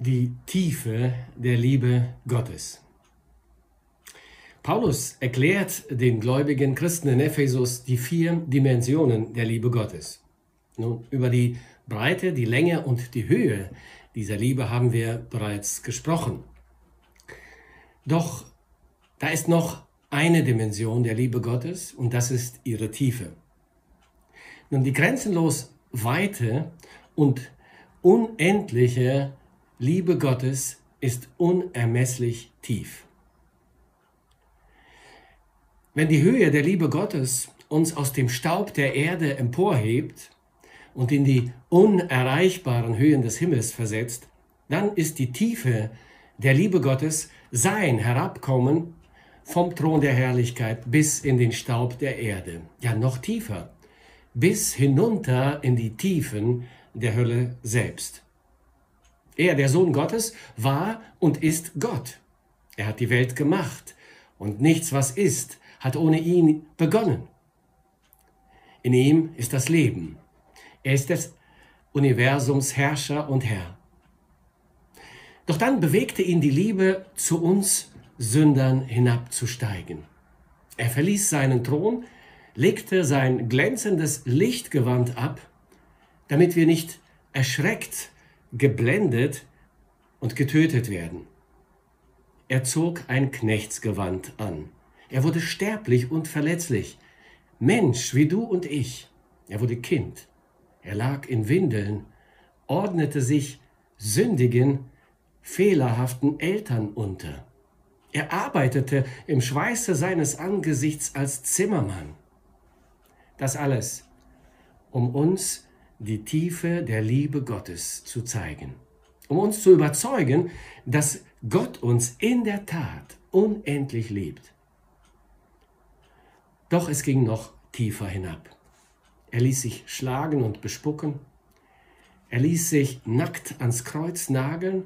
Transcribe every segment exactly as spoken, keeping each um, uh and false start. die Tiefe der Liebe Gottes. Paulus erklärt den gläubigen Christen in Ephesus die vier Dimensionen der Liebe Gottes. Nun, über die Breite, die Länge und die Höhe dieser Liebe haben wir bereits gesprochen. Doch da ist noch eine Dimension der Liebe Gottes und das ist ihre Tiefe. Nun, die grenzenlos weite und unendliche Liebe Gottes ist unermesslich tief. Wenn die Höhe der Liebe Gottes uns aus dem Staub der Erde emporhebt und in die unerreichbaren Höhen des Himmels versetzt, dann ist die Tiefe der Liebe Gottes sein Herabkommen vom Thron der Herrlichkeit bis in den Staub der Erde, ja noch tiefer, bis hinunter in die Tiefen der Hölle selbst. Er, der Sohn Gottes, war und ist Gott. Er hat die Welt gemacht und nichts, was ist, hat ohne ihn begonnen. In ihm ist das Leben. Er ist des Universums Herrscher und Herr. Doch dann bewegte ihn die Liebe, zu uns Sündern hinabzusteigen. Er verließ seinen Thron, legte sein glänzendes Lichtgewand ab, damit wir nicht erschreckt, geblendet und getötet werden. Er zog ein Knechtsgewand an. Er wurde sterblich und verletzlich, Mensch wie du und ich. Er wurde Kind. Er lag in Windeln, ordnete sich sündigen, fehlerhaften Eltern unter. Er arbeitete im Schweiße seines Angesichts als Zimmermann. Das alles, um uns die Tiefe der Liebe Gottes zu zeigen, um uns zu überzeugen, dass Gott uns in der Tat unendlich liebt. Doch es ging noch tiefer hinab. Er ließ sich schlagen und bespucken. Er ließ sich nackt ans Kreuz nageln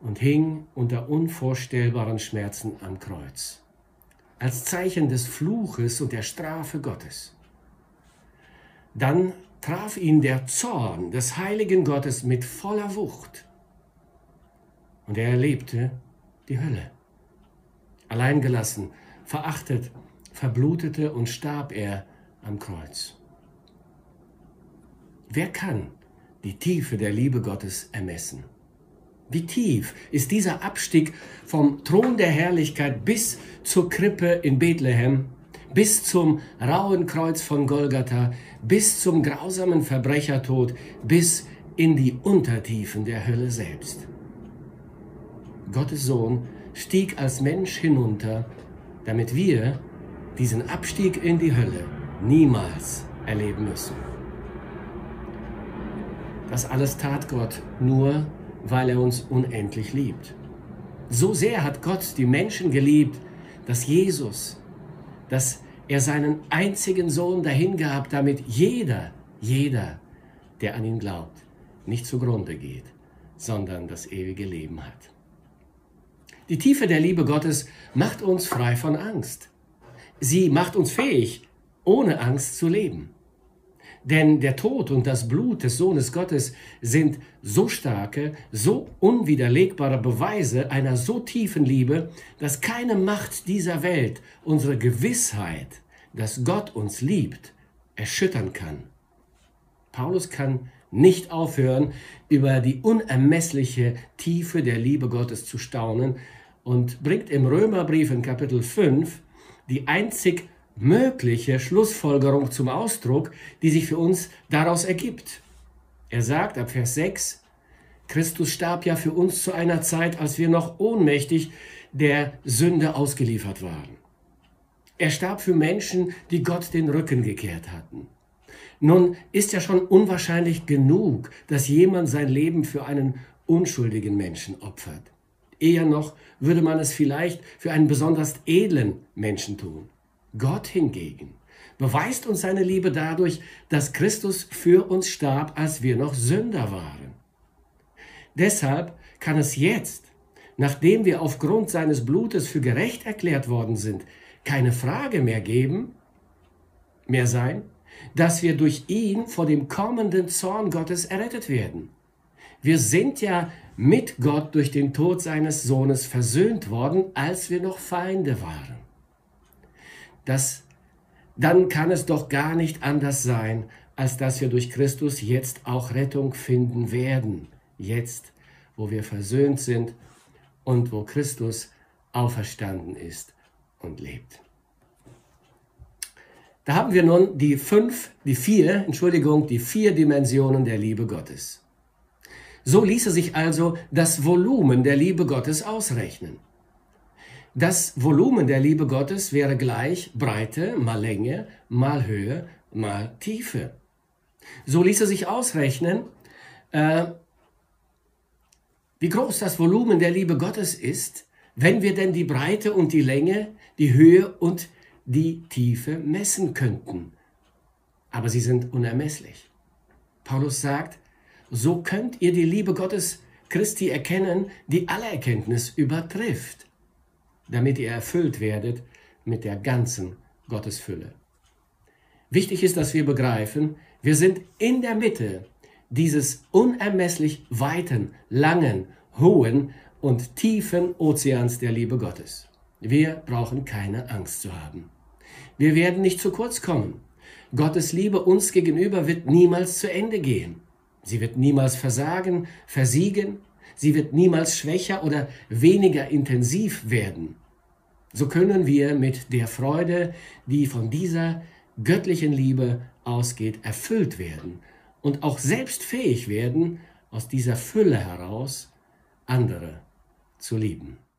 und hing unter unvorstellbaren Schmerzen am Kreuz, als Zeichen des Fluches und der Strafe Gottes. Dann traf ihn der Zorn des heiligen Gottes mit voller Wucht und er erlebte die Hölle. Alleingelassen, verachtet, verblutete und starb er am Kreuz. Wer kann die Tiefe der Liebe Gottes ermessen? Wie tief ist dieser Abstieg vom Thron der Herrlichkeit bis zur Krippe in Bethlehem, bis zum rauen Kreuz von Golgatha, bis zum grausamen Verbrechertod, bis in die Untertiefen der Hölle selbst? Gottes Sohn stieg als Mensch hinunter, damit wir diesen Abstieg in die Hölle niemals erleben müssen. Das alles tat Gott nur, weil er uns unendlich liebt. So sehr hat Gott die Menschen geliebt, dass Jesus, dass er seinen einzigen Sohn dahingab, damit jeder, jeder, der an ihn glaubt, nicht zugrunde geht, sondern das ewige Leben hat. Die Tiefe der Liebe Gottes macht uns frei von Angst. Sie macht uns fähig, ohne Angst zu leben. Denn der Tod und das Blut des Sohnes Gottes sind so starke, so unwiderlegbare Beweise einer so tiefen Liebe, dass keine Macht dieser Welt unsere Gewissheit, dass Gott uns liebt, erschüttern kann. Paulus kann nicht aufhören, über die unermessliche Tiefe der Liebe Gottes zu staunen und bringt im Römerbrief in Kapitel fünf die einzig mögliche Schlussfolgerung zum Ausdruck, die sich für uns daraus ergibt. Er sagt ab Vers sechs, Christus starb ja für uns zu einer Zeit, als wir noch ohnmächtig der Sünde ausgeliefert waren. Er starb für Menschen, die Gott den Rücken gekehrt hatten. Nun ist ja schon unwahrscheinlich genug, dass jemand sein Leben für einen unschuldigen Menschen opfert. Eher noch würde man es vielleicht für einen besonders edlen Menschen tun. Gott hingegen beweist uns seine Liebe dadurch, dass Christus für uns starb, als wir noch Sünder waren. Deshalb kann es jetzt, nachdem wir aufgrund seines Blutes für gerecht erklärt worden sind, keine Frage mehr geben, mehr sein, dass wir durch ihn vor dem kommenden Zorn Gottes errettet werden. Wir sind ja mit Gott durch den Tod seines Sohnes versöhnt worden, als wir noch Feinde waren. Das, dann kann es doch gar nicht anders sein, als dass wir durch Christus jetzt auch Rettung finden werden. Jetzt, wo wir versöhnt sind und wo Christus auferstanden ist und lebt. Da haben wir nun die fünf, die vier, Entschuldigung, die vier Dimensionen der Liebe Gottes. So ließe sich also das Volumen der Liebe Gottes ausrechnen. Das Volumen der Liebe Gottes wäre gleich Breite mal Länge mal Höhe mal Tiefe. So ließe sich ausrechnen, äh, wie groß das Volumen der Liebe Gottes ist, wenn wir denn die Breite und die Länge, die Höhe und die Tiefe messen könnten. Aber sie sind unermesslich. Paulus sagt, so könnt ihr die Liebe Gottes Christi erkennen, die alle Erkenntnis übertrifft, damit ihr erfüllt werdet mit der ganzen Gottesfülle. Wichtig ist, dass wir begreifen, wir sind in der Mitte dieses unermesslich weiten, langen, hohen und tiefen Ozeans der Liebe Gottes. Wir brauchen keine Angst zu haben. Wir werden nicht zu kurz kommen. Gottes Liebe uns gegenüber wird niemals zu Ende gehen. Sie wird niemals versagen, versiegen. Sie wird niemals schwächer oder weniger intensiv werden. So können wir mit der Freude, die von dieser göttlichen Liebe ausgeht, erfüllt werden und auch selbst fähig werden, aus dieser Fülle heraus andere zu lieben.